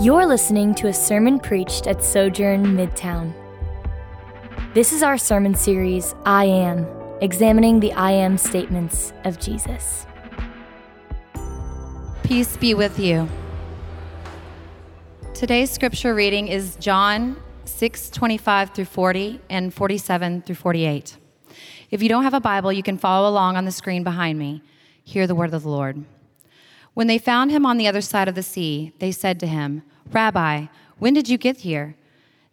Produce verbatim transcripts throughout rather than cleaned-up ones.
You're listening to a sermon preached at Sojourn Midtown. This is our sermon series, I Am, examining the I Am statements of Jesus. Peace be with you. Today's scripture reading is John six twenty-five through forty and forty-seven through forty-eight. If you don't have a Bible, you can follow along on the screen behind me. Hear the word of the Lord. When they found him on the other side of the sea, they said to him, "Rabbi, when did you get here?"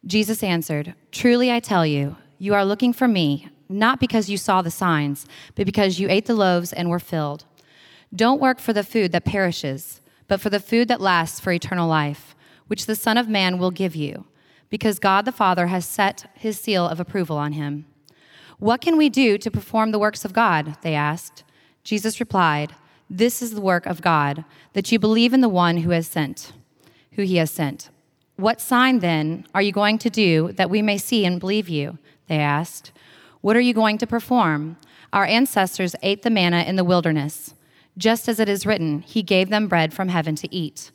Jesus answered, "Truly I tell you, you are looking for me, not because you saw the signs, but because you ate the loaves and were filled. Don't work for the food that perishes, but for the food that lasts for eternal life, which the Son of Man will give you, because God the Father has set his seal of approval on him." "What can we do to perform the works of God?" they asked. Jesus replied, "This is the work of God, that you believe in the one who has sent, who he has sent. What sign, then, are you going to do that we may see and believe you?" they asked. "What are you going to perform? Our ancestors ate the manna in the wilderness. Just as it is written, he gave them bread from heaven to eat."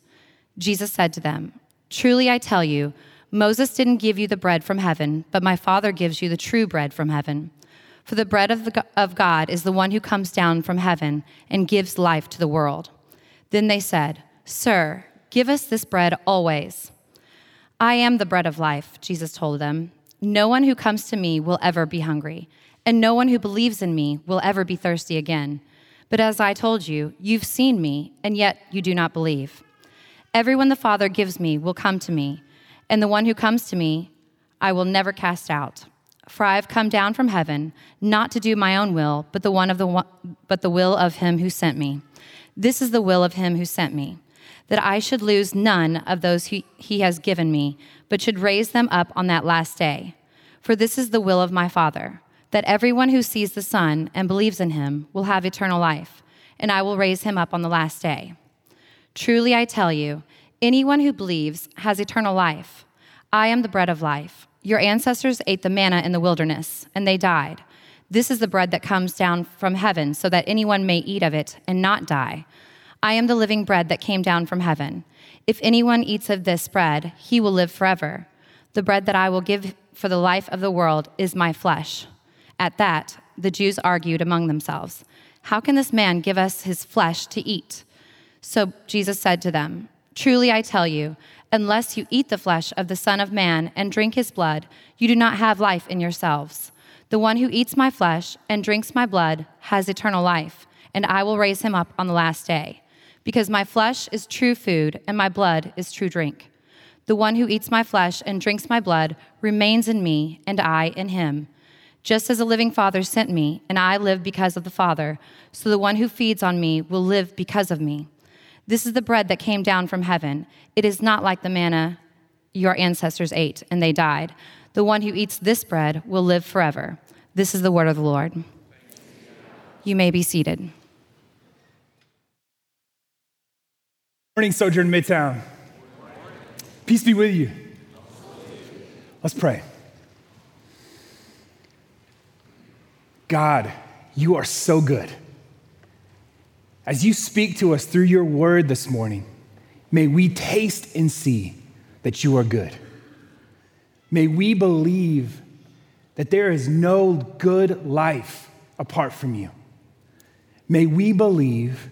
Jesus said to them, "Truly I tell you, Moses didn't give you the bread from heaven, but my Father gives you the true bread from heaven. For the bread of, the, of God is the one who comes down from heaven and gives life to the world." Then they said, "Sir, give us this bread always." "I am the bread of life," Jesus told them. "No one who comes to me will ever be hungry, and no one who believes in me will ever be thirsty again. But as I told you, you've seen me, and yet you do not believe. Everyone the Father gives me will come to me, and the one who comes to me I will never cast out. For I have come down from heaven, not to do my own will, but the one of the one, but the will of him who sent me. This is the will of him who sent me, that I should lose none of those he, he has given me, but should raise them up on that last day. For this is the will of my Father, that everyone who sees the Son and believes in him will have eternal life, and I will raise him up on the last day. Truly I tell you, anyone who believes has eternal life. I am the bread of life. Your ancestors ate the manna in the wilderness, and they died. This is the bread that comes down from heaven, so that anyone may eat of it and not die. I am the living bread that came down from heaven. If anyone eats of this bread, he will live forever. The bread that I will give for the life of the world is my flesh." At that, the Jews argued among themselves, "How can this man give us his flesh to eat?" So Jesus said to them, "Truly I tell you, unless you eat the flesh of the Son of Man and drink his blood, you do not have life in yourselves. The one who eats my flesh and drinks my blood has eternal life, and I will raise him up on the last day, because my flesh is true food and my blood is true drink. The one who eats my flesh and drinks my blood remains in me, and I in him. Just as the living Father sent me, and I live because of the Father, so the one who feeds on me will live because of me. This is the bread that came down from heaven. It is not like the manna your ancestors ate, and they died. The one who eats this bread will live forever." This is the word of the Lord. You may be seated. Good morning, Sojourn Midtown. Peace be with you. Let's pray. God, you are so good. As you speak to us through your word this morning, may we taste and see that you are good. May we believe that there is no good life apart from you. May we believe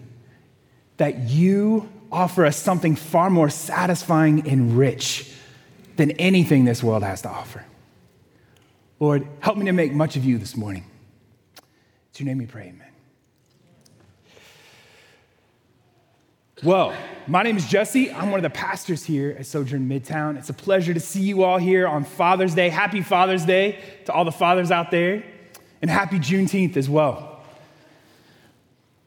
that you offer us something far more satisfying and rich than anything this world has to offer. Lord, help me to make much of you this morning. It's your name we pray, amen. Well, my name is Jesse. I'm one of the pastors here at Sojourn Midtown. It's a pleasure to see you all here on Father's Day. Happy Father's Day to all the fathers out there, and happy Juneteenth as well.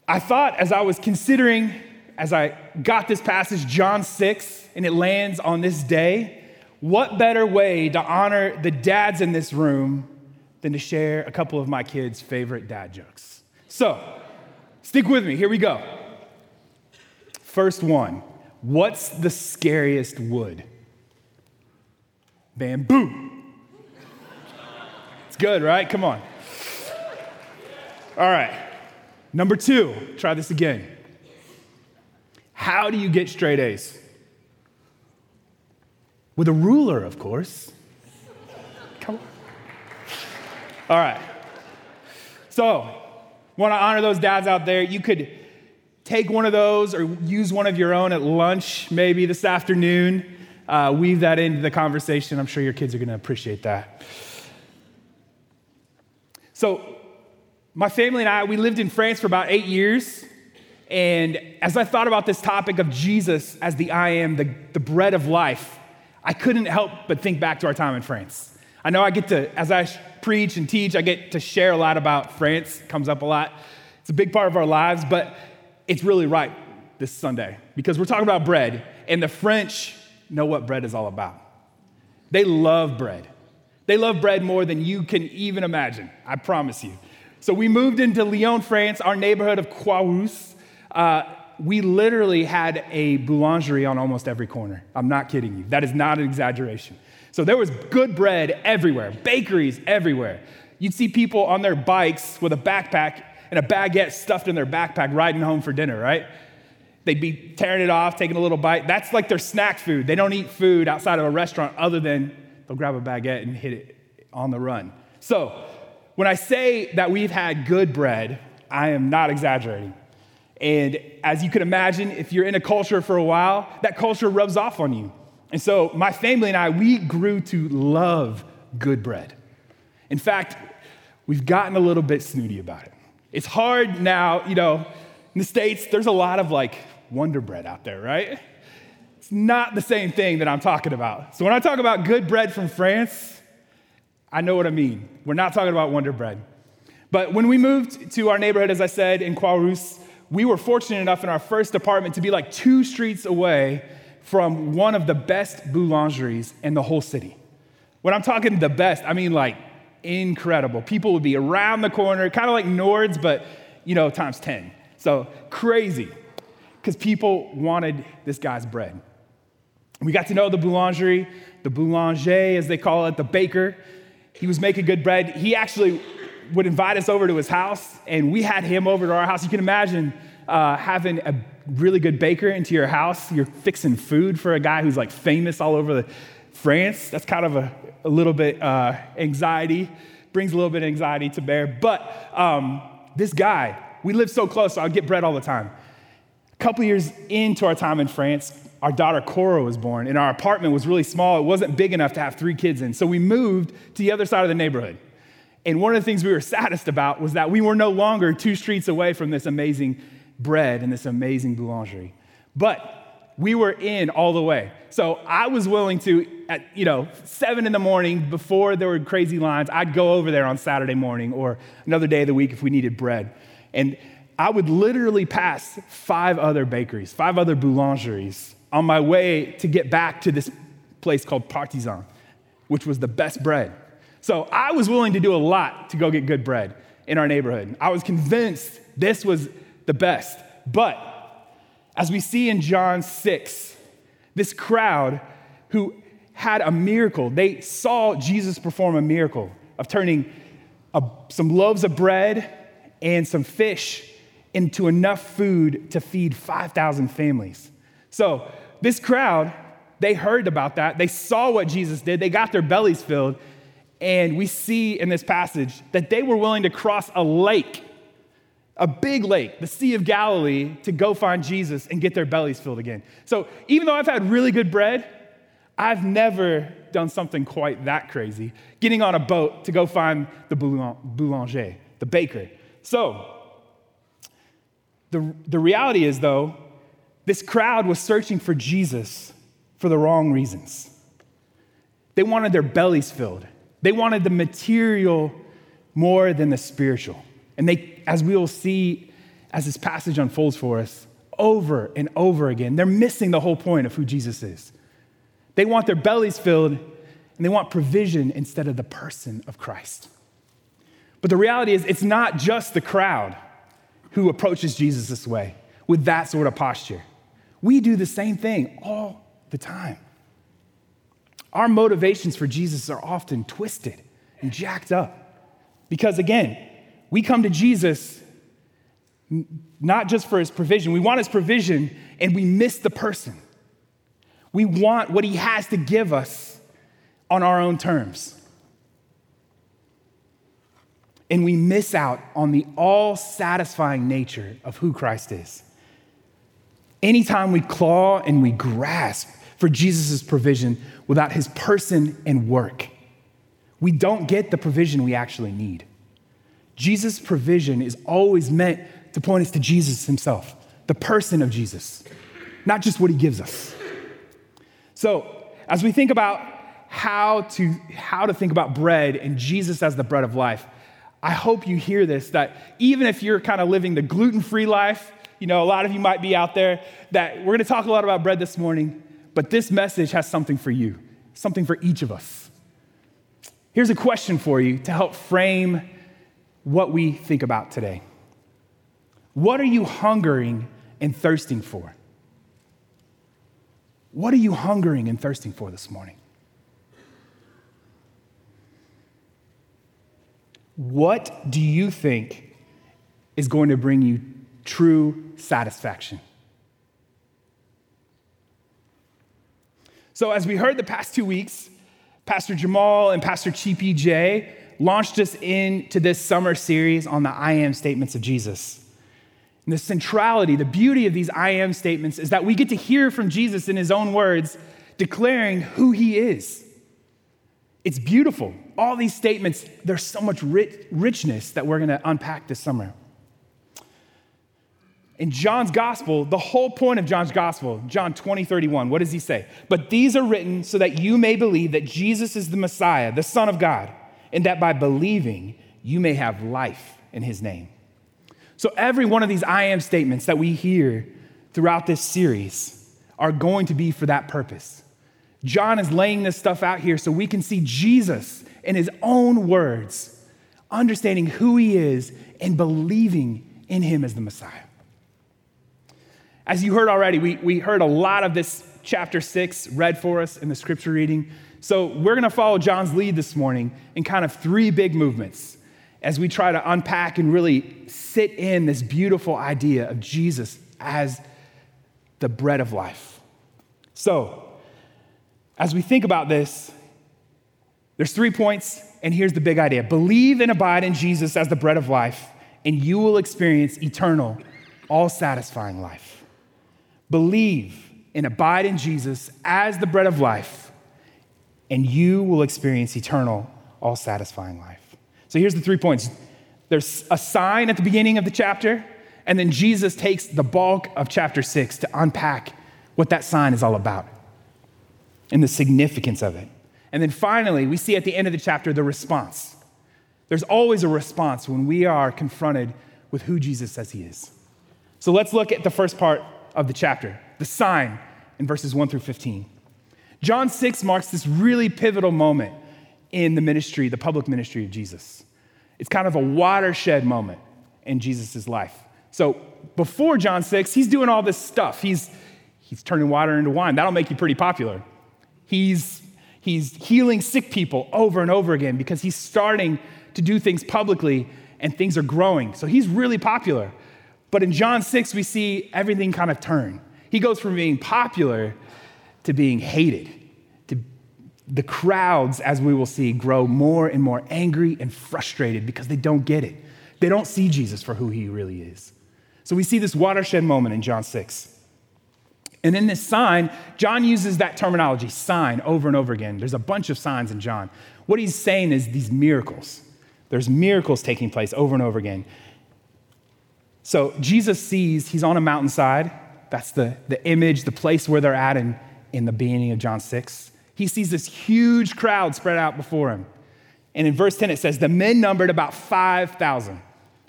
I thought as I was considering, as I got this passage, John six, and it lands on this day, what better way to honor the dads in this room than to share a couple of my kids' favorite dad jokes? So, stick with me. Here we go. First one, what's the scariest wood? Bamboo. It's good, right? Come on. All right. Number two, try this again. How do you get straight A's? With a ruler, of course. Come on. All right. So, want to honor those dads out there. You could take one of those or use one of your own at lunch, maybe this afternoon. Uh, weave that into the conversation. I'm sure your kids are going to appreciate that. So, my family and I, we lived in France for about eight years. And as I thought about this topic of Jesus as the I am, the, the bread of life, I couldn't help but think back to our time in France. I know I get to, as I preach and teach, I get to share a lot about France. It comes up a lot. It's a big part of our lives, but it's really right this Sunday because we're talking about bread, and the French know what bread is all about. They love bread. They love bread more than you can even imagine, I promise you. So we moved into Lyon, France, our neighborhood of Quai Roux. Uh, we literally had a boulangerie on almost every corner. I'm not kidding you. That is not an exaggeration. So there was good bread everywhere, bakeries everywhere. You'd see people on their bikes with a backpack and a baguette stuffed in their backpack riding home for dinner, right? They'd be tearing it off, taking a little bite. That's like their snack food. They don't eat food outside of a restaurant other than they'll grab a baguette and hit it on the run. So when I say that we've had good bread, I am not exaggerating. And as you can imagine, if you're in a culture for a while, that culture rubs off on you. And so my family and I, we grew to love good bread. In fact, we've gotten a little bit snooty about it. It's hard now, you know, in the States, there's a lot of like Wonder Bread out there, right? It's not the same thing that I'm talking about. So when I talk about good bread from France, I know what I mean. We're not talking about Wonder Bread. But when we moved to our neighborhood, as I said, in Croix-Rousse, we were fortunate enough in our first apartment to be like two streets away from one of the best boulangeries in the whole city. When I'm talking the best, I mean like incredible. People would be around the corner, kind of like Nord's, but you know, times ten. So crazy, because people wanted this guy's bread. We got to know the boulangerie, the boulanger, as they call it, the baker. He was making good bread. He actually would invite us over to his house, and we had him over to our house. You can imagine uh, having a really good baker into your house. You're fixing food for a guy who's like famous all over the France. That's kind of a, a little bit uh, anxiety, brings a little bit of anxiety to bear. But um, this guy, we lived so close, so I'd get bread all the time. A couple years into our time in France, our daughter Cora was born, and our apartment was really small. It wasn't big enough to have three kids in, so we moved to the other side of the neighborhood. And one of the things we were saddest about was that we were no longer two streets away from this amazing bread and this amazing boulangerie. But we were in all the way. So I was willing to, at you know, seven in the morning, before there were crazy lines, I'd go over there on Saturday morning or another day of the week if we needed bread. And I would literally pass five other bakeries, five other boulangeries on my way to get back to this place called Partizan, which was the best bread. So I was willing to do a lot to go get good bread in our neighborhood. I was convinced this was the best. But as we see in John six, this crowd who had a miracle, they saw Jesus perform a miracle of turning a, some loaves of bread and some fish into enough food to feed five thousand families. So this crowd, they heard about that. They saw what Jesus did. They got their bellies filled. And we see in this passage that they were willing to cross a lake, a big lake, the Sea of Galilee, to go find Jesus and get their bellies filled again. So even though I've had really good bread, I've never done something quite that crazy, getting on a boat to go find the boulanger, the baker. So the, the reality is, though, this crowd was searching for Jesus for the wrong reasons. They wanted their bellies filled. They wanted the material more than the spiritual. And they, as we will see as this passage unfolds for us, over and over again, they're missing the whole point of who Jesus is. They want their bellies filled, and they want provision instead of the person of Christ. But the reality is, it's not just the crowd who approaches Jesus this way, with that sort of posture. We do the same thing all the time. Our motivations for Jesus are often twisted and jacked up because, again, we come to Jesus not just for his provision. We want his provision, and we miss the person. We want what he has to give us on our own terms. And we miss out on the all-satisfying nature of who Christ is. Anytime we claw and we grasp for Jesus' provision without his person and work, we don't get the provision we actually need. Jesus' provision is always meant to point us to Jesus himself, the person of Jesus, not just what he gives us. So as we think about how to, how to think about bread and Jesus as the bread of life, I hope you hear this, that even if you're kind of living the gluten-free life, you know, a lot of you might be out there, that we're going to talk a lot about bread this morning, but this message has something for you, something for each of us. Here's a question for you to help frame what we think about today. What are you hungering and thirsting for? What are you hungering and thirsting for this morning? What do you think is going to bring you true satisfaction? So as we heard the past two weeks, Pastor Jamal and Pastor T P J launched us into this summer series on the I am statements of Jesus. And the centrality, the beauty of these I am statements is that we get to hear from Jesus in his own words, declaring who he is. It's beautiful. All these statements, there's so much rich, richness that we're going to unpack this summer. In John's gospel, the whole point of John's gospel, John twenty, thirty-one, what does he say? But these are written so that you may believe that Jesus is the Messiah, the Son of God, and that by believing you may have life in his name. So every one of these I am statements that we hear throughout this series are going to be for that purpose. John is laying this stuff out here so we can see Jesus in his own words, understanding who he is and believing in him as the Messiah. As you heard already, we, we heard a lot of this chapter six read for us in the scripture reading. So we're going to follow John's lead this morning in kind of three big movements as we try to unpack and really sit in this beautiful idea of Jesus as the bread of life. So as we think about this, there's three points, and here's the big idea. Believe and abide in Jesus as the bread of life, and you will experience eternal, all-satisfying life. Believe and abide in Jesus as the bread of life, and you will experience eternal, all-satisfying life. So here's the three points. There's a sign at the beginning of the chapter, and then Jesus takes the bulk of chapter six to unpack what that sign is all about and the significance of it. And then finally, we see at the end of the chapter the response. There's always a response when we are confronted with who Jesus says he is. So let's look at the first part of the chapter, the sign in verses one through fifteen. John six marks this really pivotal moment in the ministry, the public ministry of Jesus. It's kind of a watershed moment in Jesus' life. So before John six, he's doing all this stuff. He's he's turning water into wine. That'll make you pretty popular. He's he's healing sick people over and over again because he's starting to do things publicly and things are growing. So he's really popular. But in John six, we see everything kind of turn. He goes from being popular to being hated. The crowds, as we will see, grow more and more angry and frustrated because they don't get it. They don't see Jesus for who he really is. So we see this watershed moment in John six. And in this sign, John uses that terminology, sign, over and over again. There's a bunch of signs in John. What he's saying is these miracles. There's miracles taking place over and over again. So Jesus sees he's on a mountainside. That's the, the image, the place where they're at in, in the beginning of John six. He sees this huge crowd spread out before him. And in verse ten, it says, the men numbered about five thousand.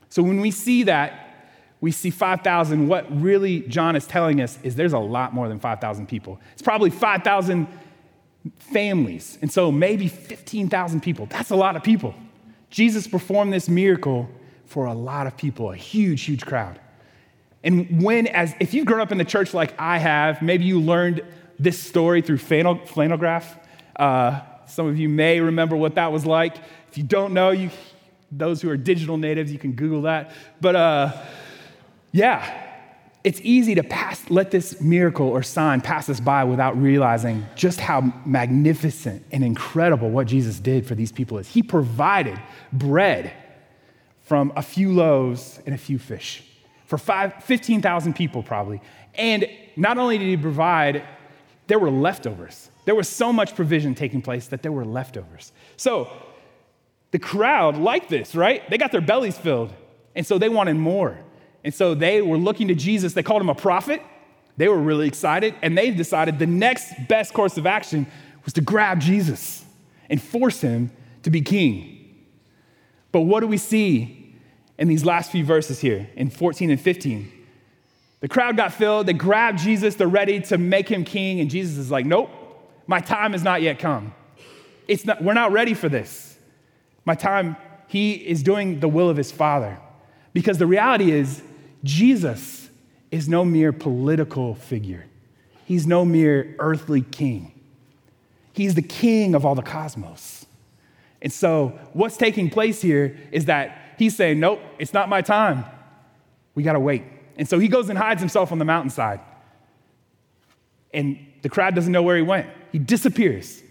So when we see that, we see five thousand. What really John is telling us is there's a lot more than five thousand people. It's probably five thousand families. And so maybe fifteen thousand people. That's a lot of people. Jesus performed this miracle for a lot of people, a huge, huge crowd. And when, as if you've grown up in the church like I have, maybe you learned this story through flannel, flannel graph. Uh, some of you may remember what that was like. If you don't know, you those who are digital natives, you can Google that. But uh, yeah, It's easy to pass, let this miracle or sign pass us by without realizing just how magnificent and incredible what Jesus did for these people is. He provided bread from a few loaves and a few fish for five, fifteen thousand people probably. And not only did he provide, there were leftovers. There was so much provision taking place that there were leftovers. So the crowd liked this, right? They got their bellies filled, and so they wanted more. And so they were looking to Jesus. They called him a prophet. They were really excited. And they decided the next best course of action was to grab Jesus and force him to be king. But what do we see in these last few verses here in fourteen and fifteen? The crowd got filled. They grabbed Jesus. They're ready to make him king. And Jesus is like, nope, my time has not yet come. It's not, we're not ready for this. My time, he is doing the will of his Father. Because the reality is, Jesus is no mere political figure. He's no mere earthly king. He's the king of all the cosmos. And so what's taking place here is that he's saying, nope, it's not my time. We got to wait. And so he goes and hides himself on the mountainside. And the crowd doesn't know where he went. He disappears.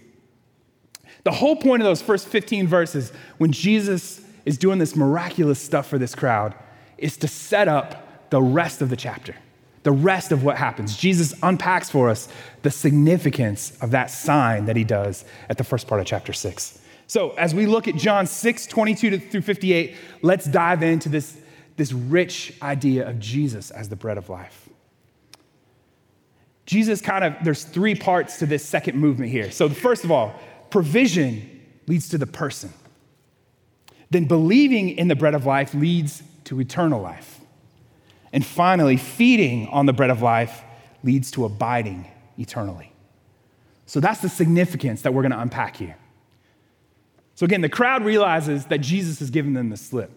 The whole point of those first fifteen verses, when Jesus is doing this miraculous stuff for this crowd, is to set up the rest of the chapter, the rest of what happens. Jesus unpacks for us the significance of that sign that he does at the first part of chapter six. So as we look at John six, twenty-two through fifty-eight, let's dive into this, this rich idea of Jesus as the bread of life. Jesus kind of, there's three parts to this second movement here. So first of all, provision leads to the person. Then believing in the bread of life leads to eternal life. And finally, feeding on the bread of life leads to abiding eternally. So that's the significance that we're going to unpack here. So again, the crowd realizes that Jesus has given them the slip.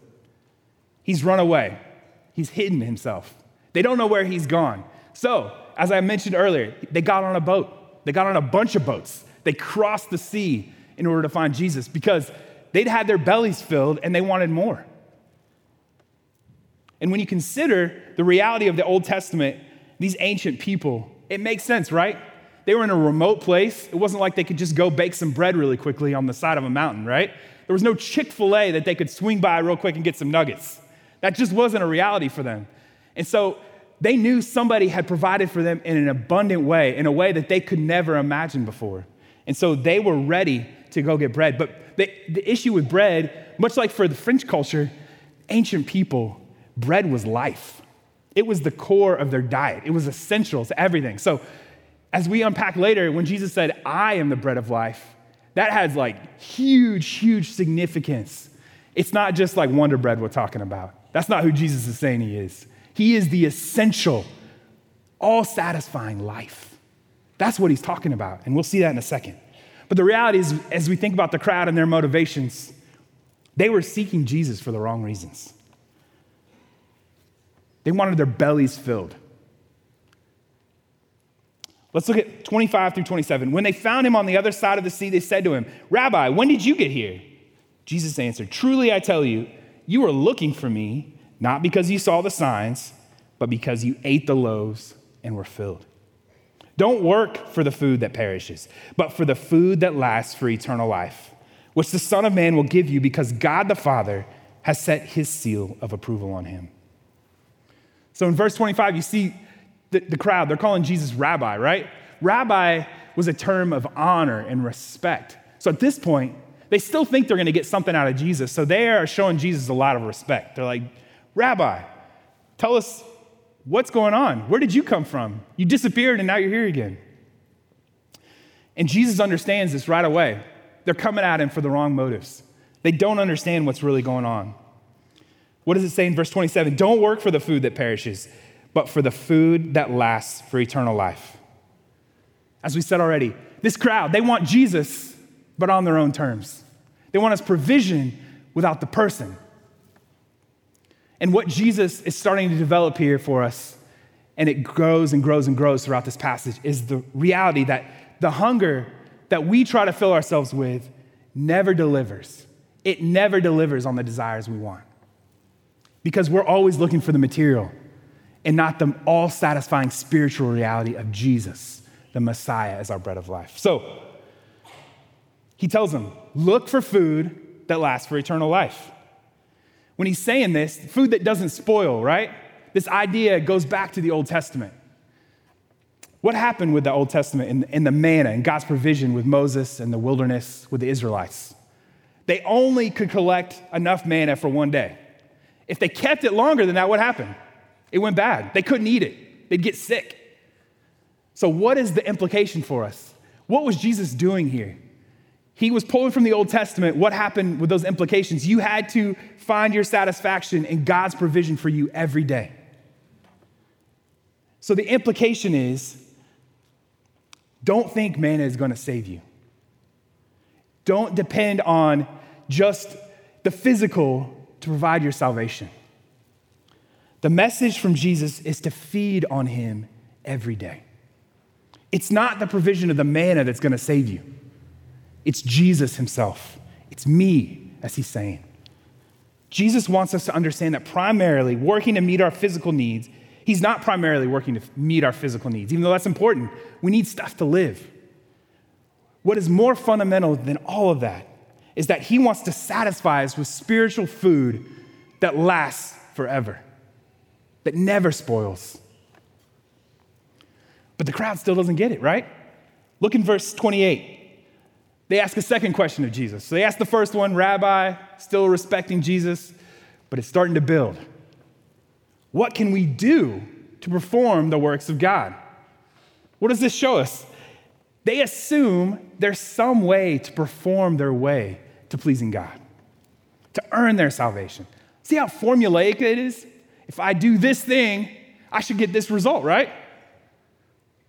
He's run away. He's hidden himself. They don't know where he's gone. So, as I mentioned earlier, they got on a boat. They got on a bunch of boats. They crossed the sea in order to find Jesus because they'd had their bellies filled and they wanted more. And when you consider the reality of the Old Testament, these ancient people, it makes sense, right? They were in a remote place. It wasn't like they could just go bake some bread really quickly on the side of a mountain, right? There was no Chick-fil-A that they could swing by real quick and get some nuggets. That just wasn't a reality for them. And so they knew somebody had provided for them in an abundant way, in a way that they could never imagine before. And so they were ready to go get bread. But the, the issue with bread, much like for the French culture, ancient people, bread was life. It was the core of their diet. It was essential to everything. So as we unpack later, when Jesus said, I am the bread of life, that has like huge, huge significance. It's not just like Wonder Bread we're talking about. That's not who Jesus is saying he is. He is the essential, all-satisfying life. That's what he's talking about. And we'll see that in a second. But the reality is, as we think about the crowd and their motivations, they were seeking Jesus for the wrong reasons. They wanted their bellies filled. Let's look at twenty-five through twenty-seven. When they found him on the other side of the sea, they said to him, Rabbi, when did you get here? Jesus answered, truly I tell you, you were looking for me, not because you saw the signs, but because you ate the loaves and were filled. Don't work for the food that perishes, but for the food that lasts for eternal life, which the Son of Man will give you because God the Father has set his seal of approval on him. So in verse twenty-five, you see the, the crowd, they're calling Jesus Rabbi, right? Rabbi was a term of honor and respect. So at this point, they still think they're going to get something out of Jesus. So they are showing Jesus a lot of respect. They're like, Rabbi, tell us, what's going on? Where did you come from? You disappeared and now you're here again. And Jesus understands this right away. They're coming at him for the wrong motives. They don't understand what's really going on. What does it say in verse twenty-seven? Don't work for the food that perishes, but for the food that lasts for eternal life. As we said already, this crowd, they want Jesus, but on their own terms. They want his provision without the person. And what Jesus is starting to develop here for us, and it grows and grows and grows throughout this passage, is the reality that the hunger that we try to fill ourselves with never delivers. It never delivers on the desires we want because we're always looking for the material and not the all-satisfying spiritual reality of Jesus, the Messiah, as our bread of life. So he tells them, look for food that lasts for eternal life. When he's saying this, food that doesn't spoil, right? This idea goes back to the Old Testament. What happened with the Old Testament and, and the manna and God's provision with Moses and the wilderness with the Israelites? They only could collect enough manna for one day. If they kept it longer than that, what happened? It went bad. They couldn't eat it. They'd get sick. So what is the implication for us? What was Jesus doing here? He was pulling from the Old Testament. What happened with those implications? You had to find your satisfaction in God's provision for you every day. So the implication is, don't think manna is going to save you. Don't depend on just the physical to provide your salvation. The message from Jesus is to feed on him every day. It's not the provision of the manna that's going to save you. It's Jesus himself. It's me, as he's saying. Jesus wants us to understand that primarily working to meet our physical needs, he's not primarily working to meet our physical needs, even though that's important. We need stuff to live. What is more fundamental than all of that is that he wants to satisfy us with spiritual food that lasts forever, that never spoils. But the crowd still doesn't get it, right? Look in verse twenty-eight. They ask a second question of Jesus. So they ask the first one, Rabbi, still respecting Jesus, but it's starting to build. What can we do to perform the works of God? What does this show us? They assume there's some way to perform their way to pleasing God, to earn their salvation. See how formulaic it is? If I do this thing, I should get this result, right?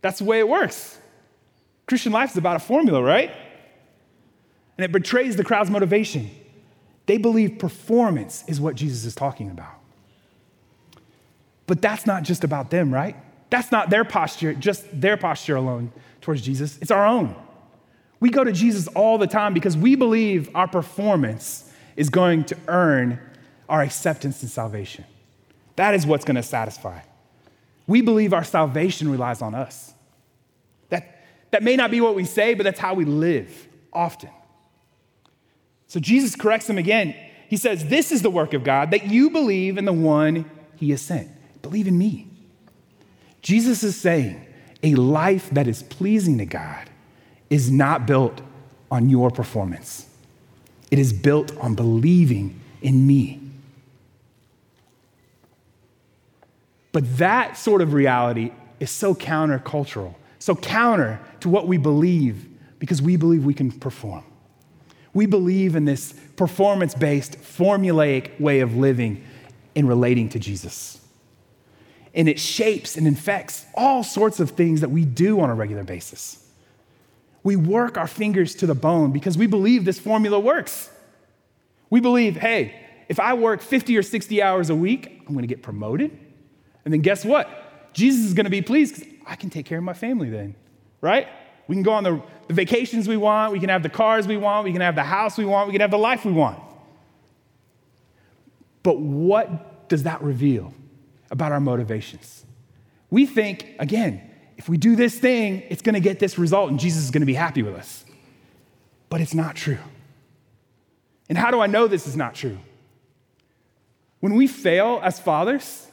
That's the way it works. Christian life is about a formula, right? And it betrays the crowd's motivation. They believe performance is what Jesus is talking about. But that's not just about them, right? That's not their posture, just their posture alone towards Jesus. It's our own. We go to Jesus all the time because we believe our performance is going to earn our acceptance and salvation. That is what's going to satisfy. We believe our salvation relies on us. That, that may not be what we say, but that's how we live often. So Jesus corrects them again. He says, this is the work of God, that you believe in the one he has sent. Believe in me. Jesus is saying a life that is pleasing to God is not built on your performance. It is built on believing in me. But that sort of reality is so countercultural, so counter to what we believe, because we believe we can perform. We believe in this performance-based, formulaic way of living and relating to Jesus. And it shapes and infects all sorts of things that we do on a regular basis. We work our fingers to the bone because we believe this formula works. We believe, hey, if I work fifty or sixty hours a week, I'm going to get promoted. And then guess what? Jesus is going to be pleased because I can take care of my family then, right? We can go on the, the vacations we want. We can have the cars we want. We can have the house we want. We can have the life we want. But what does that reveal about our motivations? We think, again, if we do this thing, it's going to get this result and Jesus is going to be happy with us. But it's not true. And how do I know this is not true? When we fail as fathers,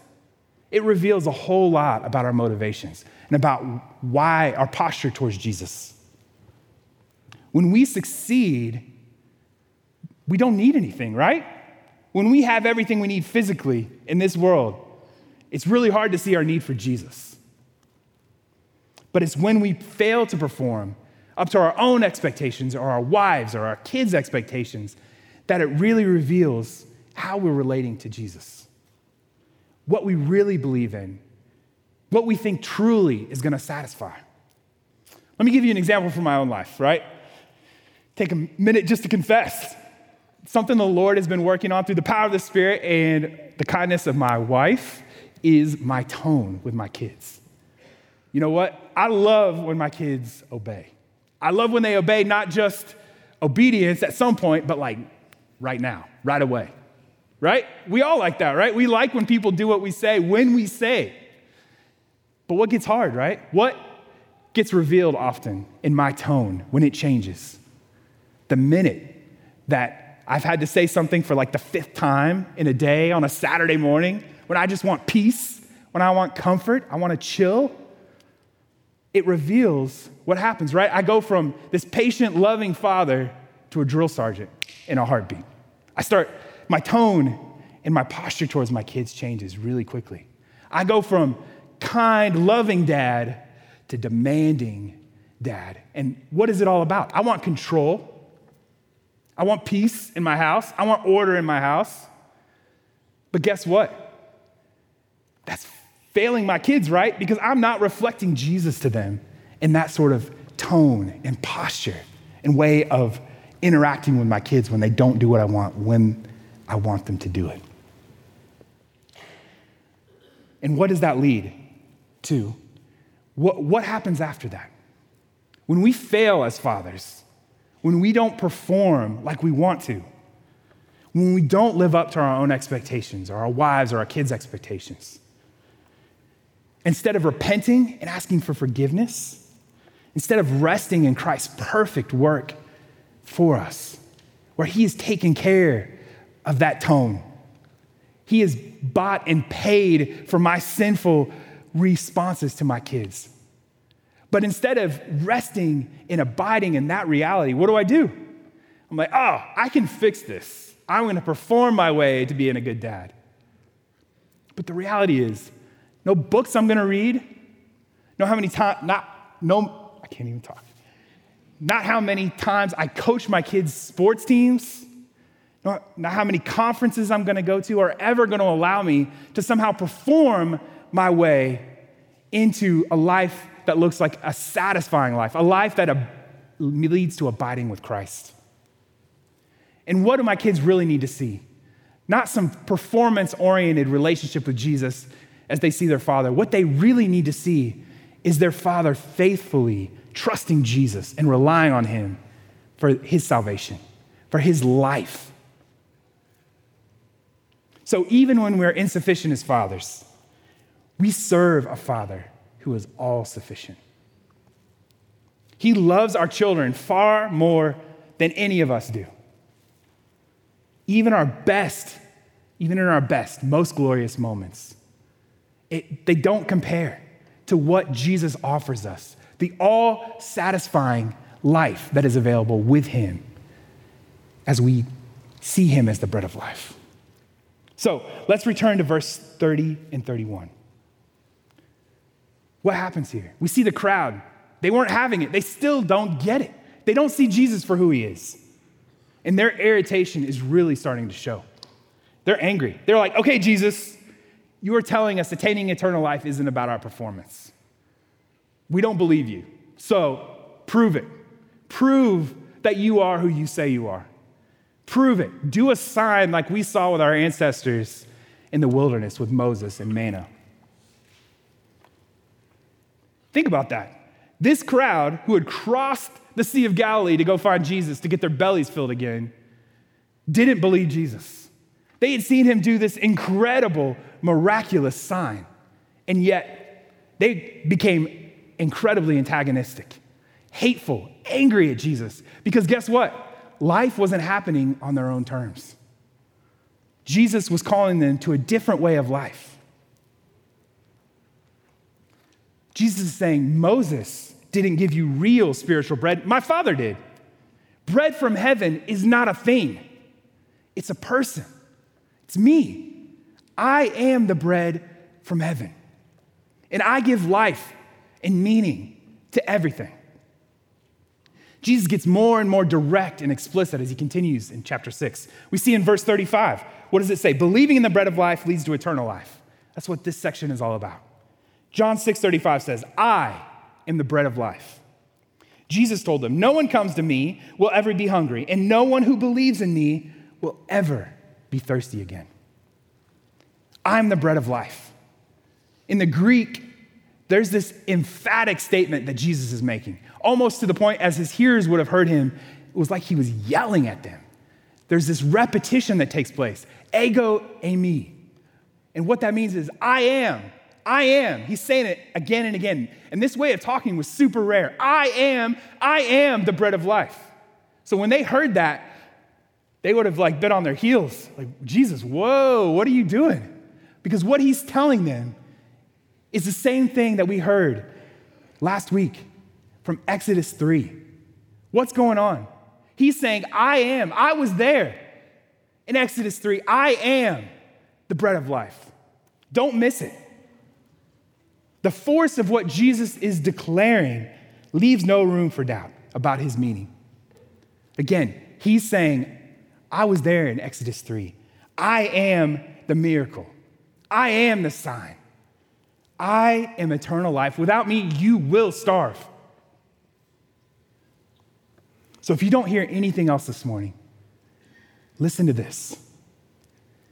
it reveals a whole lot about our motivations and about why our posture towards Jesus. When we succeed, we don't need anything, right? When we have everything we need physically in this world, it's really hard to see our need for Jesus. But it's when we fail to perform up to our own expectations or our wives' or our kids' expectations that it really reveals how we're relating to Jesus, what we really believe in, what we think truly is going to satisfy. Let me give you an example from my own life, right? Take a minute just to confess. Something the Lord has been working on through the power of the Spirit and the kindness of my wife is my tone with my kids. You know what? I love when my kids obey. I love when they obey, not just obedience at some point, but like right now, right away, right? We all like that, right? We like when people do what we say, when we say. But what gets hard, right? What gets revealed often in my tone when it changes? The minute that I've had to say something for like the fifth time in a day on a Saturday morning, when I just want peace, when I want comfort, I want to chill, it reveals what happens, right? I go from this patient, loving father to a drill sergeant in a heartbeat. I start, my tone and my posture towards my kids changes really quickly. I go from kind, loving dad to demanding dad. And what is it all about? I want control. I want peace in my house. I want order in my house. But guess what? That's failing my kids, right? Because I'm not reflecting Jesus to them in that sort of tone and posture and way of interacting with my kids when they don't do what I want, when I want them to do it. And what does that lead to? What, what happens after that? When we fail as fathers, when we don't perform like we want to, when we don't live up to our own expectations or our wives' or our kids' expectations, instead of repenting and asking for forgiveness, instead of resting in Christ's perfect work for us, where he has taken care of that tone, he has bought and paid for my sinful responses to my kids. But instead of resting and abiding in that reality, what do I do? I'm like, oh, I can fix this. I'm going to perform my way to being a good dad. But the reality is, no books I'm going to read, no how many times, not, no, I can't even talk, not how many times I coach my kids' sports teams, not, not how many conferences I'm going to go to are ever going to allow me to somehow perform my way into a life that looks like a satisfying life, a life that ab- leads to abiding with Christ. And what do my kids really need to see? Not some performance-oriented relationship with Jesus as they see their father. What they really need to see is their father faithfully trusting Jesus and relying on him for his salvation, for his life. So even when we're insufficient as fathers, we serve a father who is all sufficient. He loves our children far more than any of us do. Even our best, even in our best, most glorious moments, it, they don't compare to what Jesus offers us, the all-satisfying life that is available with him as we see him as the bread of life. So let's return to verse thirty and thirty-one. What happens here? We see the crowd. They weren't having it. They still don't get it. They don't see Jesus for who he is. And their irritation is really starting to show. They're angry. They're like, okay, Jesus, you are telling us attaining eternal life isn't about our performance. We don't believe you. So prove it. Prove that you are who you say you are. Prove it. Do a sign like we saw with our ancestors in the wilderness with Moses and manna. Think about that. This crowd who had crossed the Sea of Galilee to go find Jesus, to get their bellies filled again, didn't believe Jesus. They had seen him do this incredible, miraculous sign, and yet they became incredibly antagonistic, hateful, angry at Jesus, because guess what? Life wasn't happening on their own terms. Jesus was calling them to a different way of life. Jesus is saying, Moses didn't give you real spiritual bread. My father did. Bread from heaven is not a thing. It's a person. It's me. I am the bread from heaven. And I give life and meaning to everything. Jesus gets more and more direct and explicit as he continues in chapter six. We see in verse thirty-five, what does it say? Believing in the bread of life leads to eternal life. That's what this section is all about. John six thirty-five says, I am the bread of life. Jesus told them, no one comes to me will ever be hungry, and no one who believes in me will ever be thirsty again. I'm the bread of life. In the Greek, there's this emphatic statement that Jesus is making, almost to the point as his hearers would have heard him, it was like he was yelling at them. There's this repetition that takes place, ego eimi. And what that means is, I am. I am. He's saying it again and again. And this way of talking was super rare. I am, I am the bread of life. So when they heard that, they would have like been on their heels. Like, Jesus, whoa, what are you doing? Because what he's telling them is the same thing that we heard last week from Exodus three. What's going on? He's saying, I am. I was there. In Exodus three, I am the bread of life. Don't miss it. The force of what Jesus is declaring leaves no room for doubt about his meaning. Again, he's saying, I was there in Exodus three. I am the miracle. I am the sign. I am eternal life. Without me, you will starve. So if you don't hear anything else this morning, listen to this.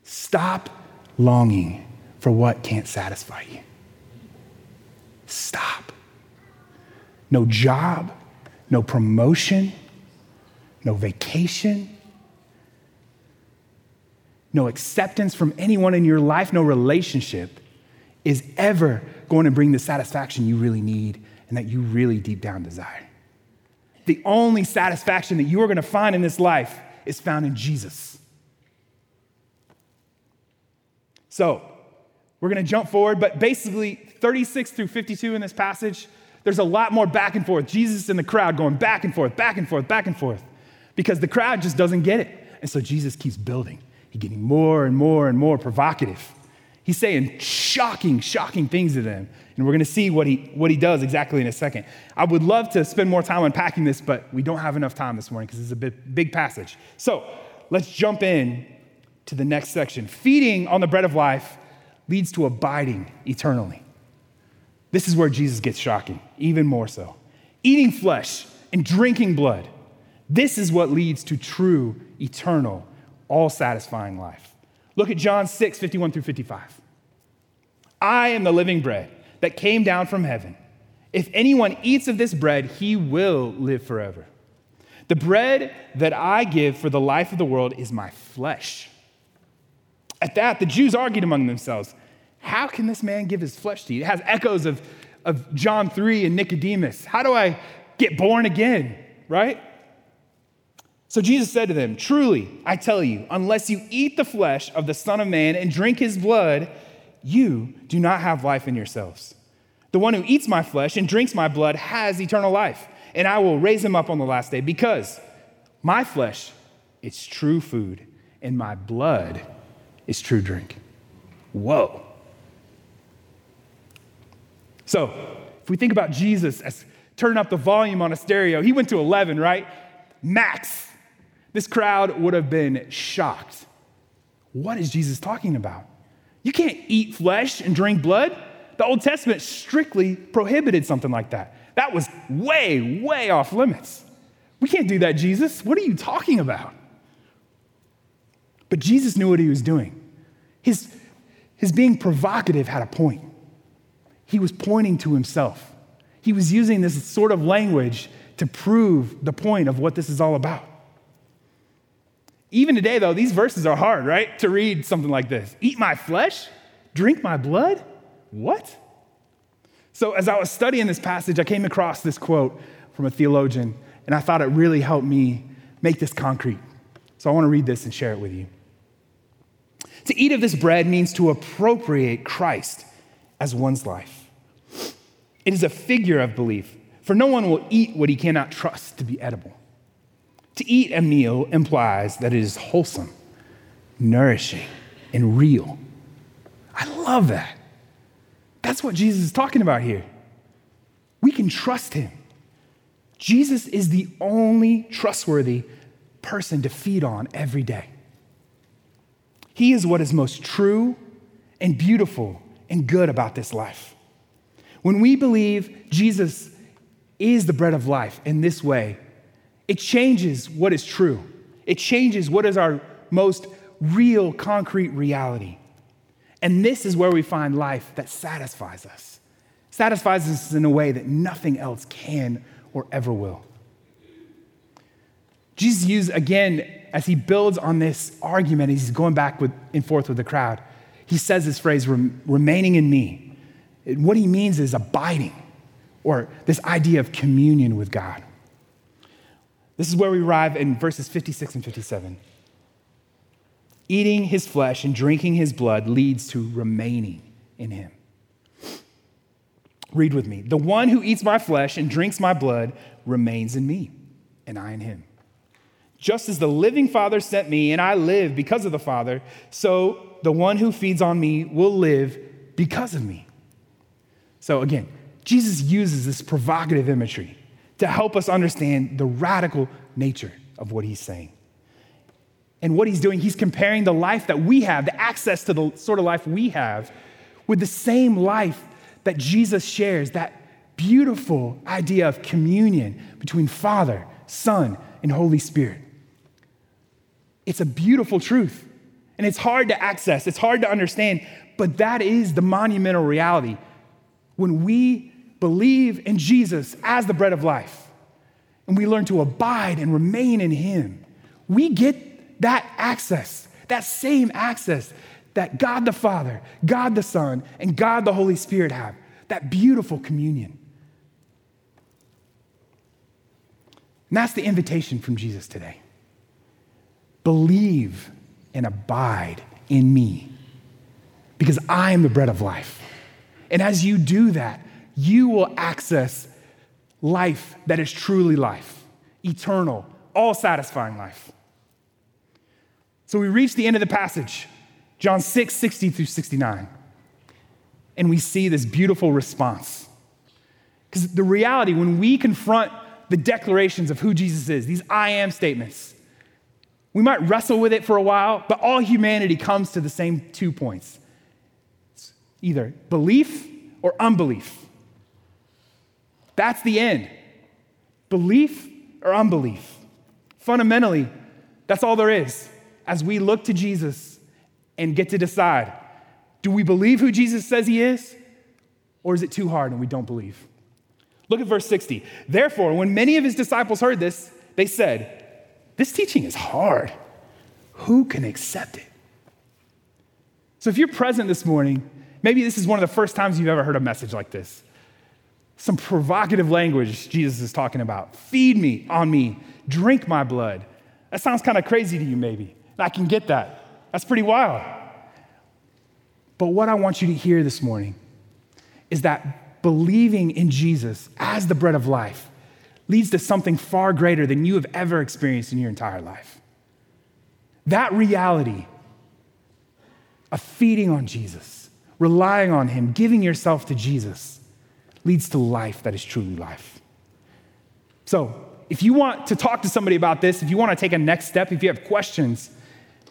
Stop longing for what can't satisfy you. Stop. No job, no promotion, no vacation, no acceptance from anyone in your life, no relationship is ever going to bring the satisfaction you really need and that you really deep down desire. The only satisfaction that you are going to find in this life is found in Jesus. So we're going to jump forward, but basically thirty-six through fifty-two in this passage, there's a lot more back and forth. Jesus and the crowd going back and forth, back and forth, back and forth, because the crowd just doesn't get it. And so Jesus keeps building. He's getting more and more and more provocative. He's saying shocking, shocking things to them. And we're going to see what he what he does exactly in a second. I would love to spend more time unpacking this, but we don't have enough time this morning because it's a big, big passage. So let's jump in to the next section. Feeding on the bread of life leads to abiding eternally. This is where Jesus gets shocking, even more so. Eating flesh and drinking blood. This is what leads to true, eternal, all-satisfying life. Look at John six, fifty-one through fifty-five. I am the living bread that came down from heaven. If anyone eats of this bread, he will live forever. The bread that I give for the life of the world is my flesh. At that, the Jews argued among themselves, how can this man give his flesh to eat? It has echoes of, of John three and Nicodemus. How do I get born again, right? So Jesus said to them, truly, I tell you, unless you eat the flesh of the Son of Man and drink his blood, you do not have life in yourselves. The one who eats my flesh and drinks my blood has eternal life, and I will raise him up on the last day, because my flesh is true food, and my blood is true drink. Whoa. So if we think about Jesus as turning up the volume on a stereo, he went to eleven, right? Max. This crowd would have been shocked. What is Jesus talking about? You can't eat flesh and drink blood. The Old Testament strictly prohibited something like that. That was way, way off limits. We can't do that, Jesus. What are you talking about? But Jesus knew what he was doing. His, his being provocative had a point. He was pointing to himself. He was using this sort of language to prove the point of what this is all about. Even today, though, these verses are hard, right? To read something like this. Eat my flesh? Drink my blood? What? So as I was studying this passage, I came across this quote from a theologian, and I thought it really helped me make this concrete. So I want to read this and share it with you. To eat of this bread means to appropriate Christ as one's life. It is a figure of belief, for no one will eat what he cannot trust to be edible. To eat a meal implies that it is wholesome, nourishing, and real. I love that. That's what Jesus is talking about here. We can trust him. Jesus is the only trustworthy person to feed on every day. He is what is most true and beautiful and good about this life. When we believe Jesus is the bread of life in this way, it changes what is true. It changes what is our most real, concrete reality. And this is where we find life that satisfies us. Satisfies us in a way that nothing else can or ever will. Jesus used, again, as he builds on this argument, he's going back with, and forth with the crowd, he says this phrase, remaining in me And what he means is abiding, or this idea of communion with God. This is where we arrive in verses fifty-six and fifty-seven. Eating his flesh and drinking his blood leads to remaining in him. Read with me. The one who eats my flesh and drinks my blood remains in me, and I in him. Just as the living Father sent me, and I live because of the Father, so the one who feeds on me will live because of me. So again, Jesus uses this provocative imagery to help us understand the radical nature of what he's saying. And what he's doing, he's comparing the life that we have, the access to the sort of life we have, with the same life that Jesus shares, that beautiful idea of communion between Father, Son, and Holy Spirit. It's a beautiful truth, and it's hard to access, it's hard to understand, but that is the monumental reality. When we believe in Jesus as the bread of life, and we learn to abide and remain in him, we get that access, that same access that God the Father, God the Son, and God the Holy Spirit have, that beautiful communion. And that's the invitation from Jesus today. Believe and abide in me, because I am the bread of life. And as you do that, you will access life that is truly life, eternal, all-satisfying life. So we reach the end of the passage, John six, sixty through sixty-nine, and we see this beautiful response. Because the reality, when we confront the declarations of who Jesus is, these I am statements, we might wrestle with it for a while, but all humanity comes to the same two points. It's either belief or unbelief. That's the end. Belief or unbelief. Fundamentally, that's all there is. As we look to Jesus and get to decide, do we believe who Jesus says he is? Or is it too hard and we don't believe? Look at verse sixty. Therefore, when many of his disciples heard this, they said, this teaching is hard. Who can accept it? So if you're present this morning, maybe this is one of the first times you've ever heard a message like this. Some provocative language Jesus is talking about. Feed me on me, drink my blood. That sounds kind of crazy to you maybe, and I can get that. That's pretty wild. But what I want you to hear this morning is that believing in Jesus as the bread of life leads to something far greater than you have ever experienced in your entire life. That reality of feeding on Jesus, relying on him, giving yourself to Jesus, leads to life that is truly life. So if you want to talk to somebody about this, if you want to take a next step, if you have questions,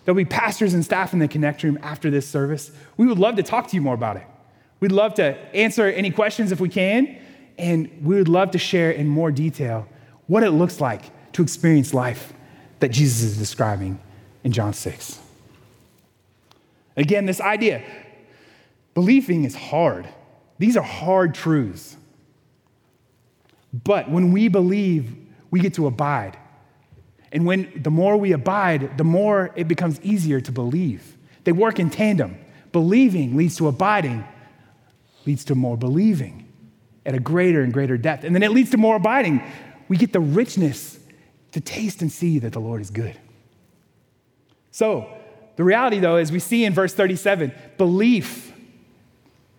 there'll be pastors and staff in the Connect Room after this service. We would love to talk to you more about it. We'd love to answer any questions if we can, and we would love to share in more detail what it looks like to experience life that Jesus is describing in John six. Again, this idea, believing is hard. These are hard truths. But when we believe, we get to abide. And when the more we abide, the more it becomes easier to believe. They work in tandem. Believing leads to abiding, leads to more believing at a greater and greater depth. And then it leads to more abiding. We get the richness to taste and see that the Lord is good. So the reality, though, as we see in verse thirty-seven, belief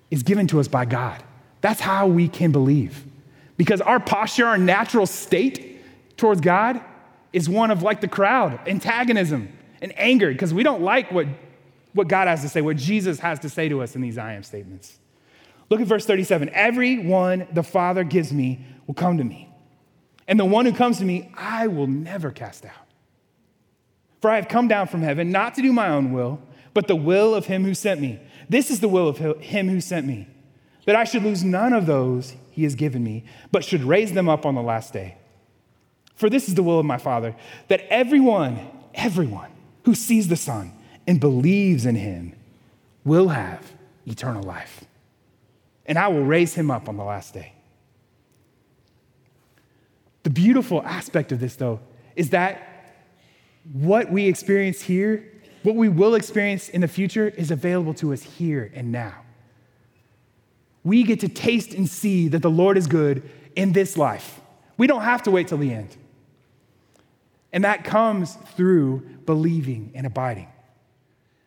is given to us by God. That's how we can believe. Because our posture, our natural state towards God is one of, like the crowd, antagonism and anger, because we don't like what, what God has to say, what Jesus has to say to us in these I am statements. Look at verse thirty-seven. Everyone the Father gives me will come to me, and the one who comes to me I will never cast out. For I have come down from heaven not to do my own will, but the will of him who sent me. This is the will of him who sent me, that I should lose none of those he has given me, but should raise them up on the last day. For this is the will of my Father, that everyone, everyone who sees the Son and believes in him will have eternal life. And I will raise him up on the last day. The beautiful aspect of this, though, is that what we experience here, what we will experience in the future, is available to us here and now. we get to taste and see that the Lord is good in this life. We don't have to wait till the end. And that comes through believing and abiding.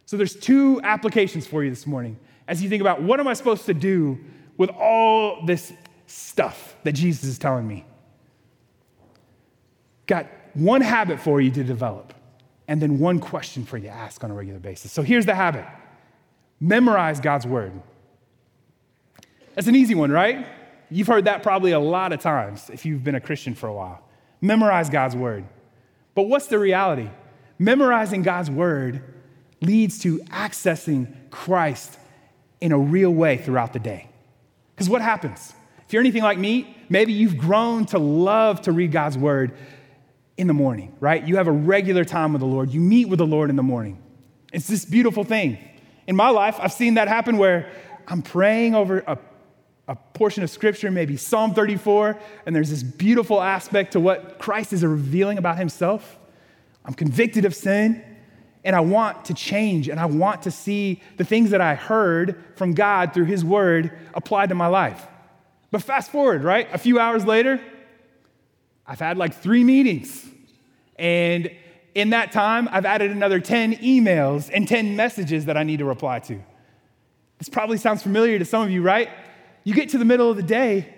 So there's two applications for you this morning as you think about, what am I supposed to do with all this stuff that Jesus is telling me? Got one habit for you to develop, and then one question for you to ask on a regular basis. So here's the habit. Memorize God's word. That's an easy one, right? You've heard that probably a lot of times if you've been a Christian for a while. Memorize God's word. But what's the reality? Memorizing God's word leads to accessing Christ in a real way throughout the day. Because what happens? If you're anything like me, maybe you've grown to love to read God's word in the morning, right? You have a regular time with the Lord. You meet with the Lord in the morning. It's this beautiful thing. In my life, I've seen that happen where I'm praying over a, a portion of scripture, maybe Psalm thirty-four, and there's this beautiful aspect to what Christ is revealing about himself. I'm convicted of sin, and I want to change, and I want to see the things that I heard from God through his word applied to my life. But fast forward, right? A few hours later, I've had like three meetings, and in that time, I've added another ten emails and ten messages that I need to reply to. This probably sounds familiar to some of you, right? You get to the middle of the day,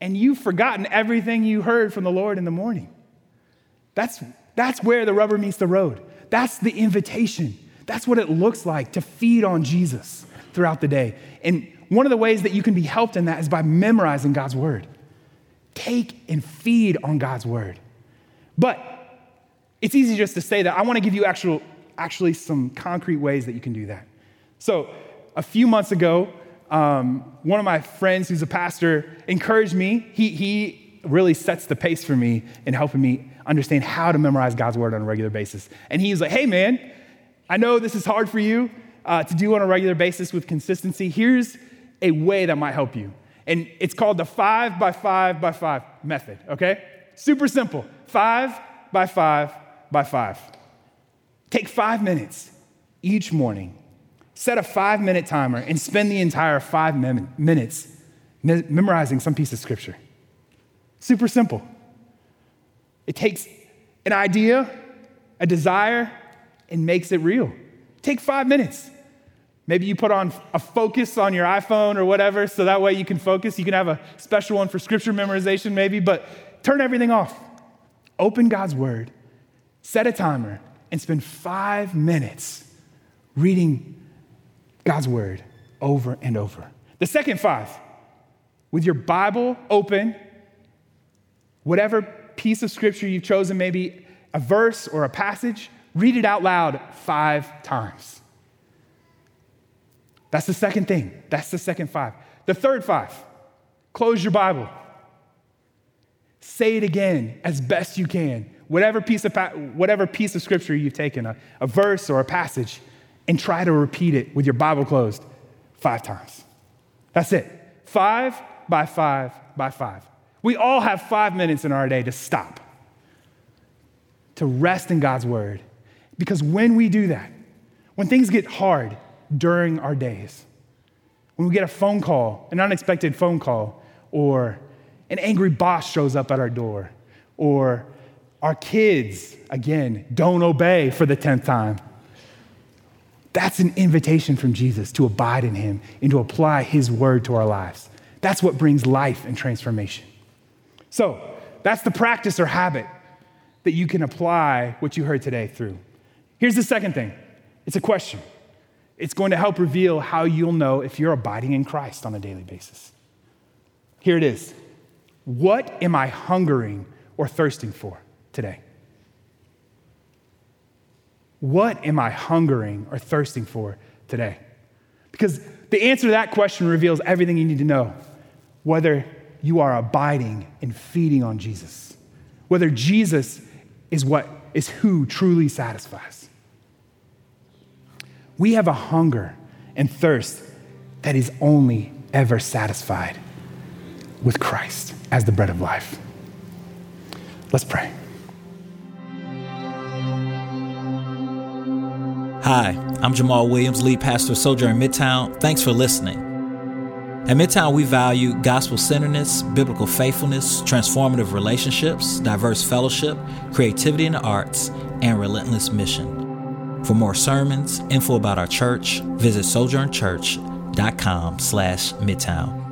and you've forgotten everything you heard from the Lord in the morning. That's, that's where the rubber meets the road. That's the invitation. That's what it looks like to feed on Jesus throughout the day. And one of the ways that you can be helped in that is by memorizing God's word. Take and feed on God's word. But it's easy just to say that. I want to give you actual, actually some concrete ways that you can do that. So a few months ago, um, one of my friends who's a pastor encouraged me. He, he really sets the pace for me in helping me understand how to memorize God's word on a regular basis. And he's like, hey, man, I know this is hard for you uh, to do on a regular basis with consistency. Here's a way that might help you. And it's called the five by five by five method, okay? Super simple. Five by five by five. Take five minutes each morning. Set a five-minute timer and spend the entire five mem- minutes me- memorizing some piece of scripture. Super simple. It takes an idea, a desire, and makes it real. Take five minutes. Maybe you put on a focus on your iPhone or whatever, so that way you can focus. You can have a special one for scripture memorization maybe, but turn everything off. Open God's word, set a timer, and spend five minutes reading God's word over and over. The second five, with your Bible open, whatever piece of scripture you've chosen, maybe a verse or a passage, read it out loud five times. That's the second thing. That's the second five. The third five, close your Bible. Say it again as best you can. Whatever piece of pa- whatever piece of scripture you've taken, a, a verse or a passage, and try to repeat it with your Bible closed five times. That's it. Five by five by five. We all have five minutes in our day to stop, to rest in God's word. Because when we do that, when things get hard during our days, when we get a phone call, an unexpected phone call, or an angry boss shows up at our door, or our kids, again, don't obey for the tenth time, that's an invitation from Jesus to abide in him and to apply his word to our lives. That's what brings life and transformation. So that's the practice or habit that you can apply what you heard today through. Here's the second thing. It's a question. It's going to help reveal how you'll know if you're abiding in Christ on a daily basis. Here it is. What am I hungering or thirsting for today? What am I hungering or thirsting for today? Because the answer to that question reveals everything you need to know, whether you are abiding and feeding on Jesus, whether Jesus is what is who truly satisfies. We have a hunger and thirst that is only ever satisfied with Christ as the bread of life. Let's pray. Hi, I'm Jamal Williams, lead pastor of Sojourn Midtown. Thanks for listening. At Midtown, we value gospel-centeredness, biblical faithfulness, transformative relationships, diverse fellowship, creativity in the arts, and relentless mission. For more sermons, info about our church, visit sojourn church dot com slash midtown.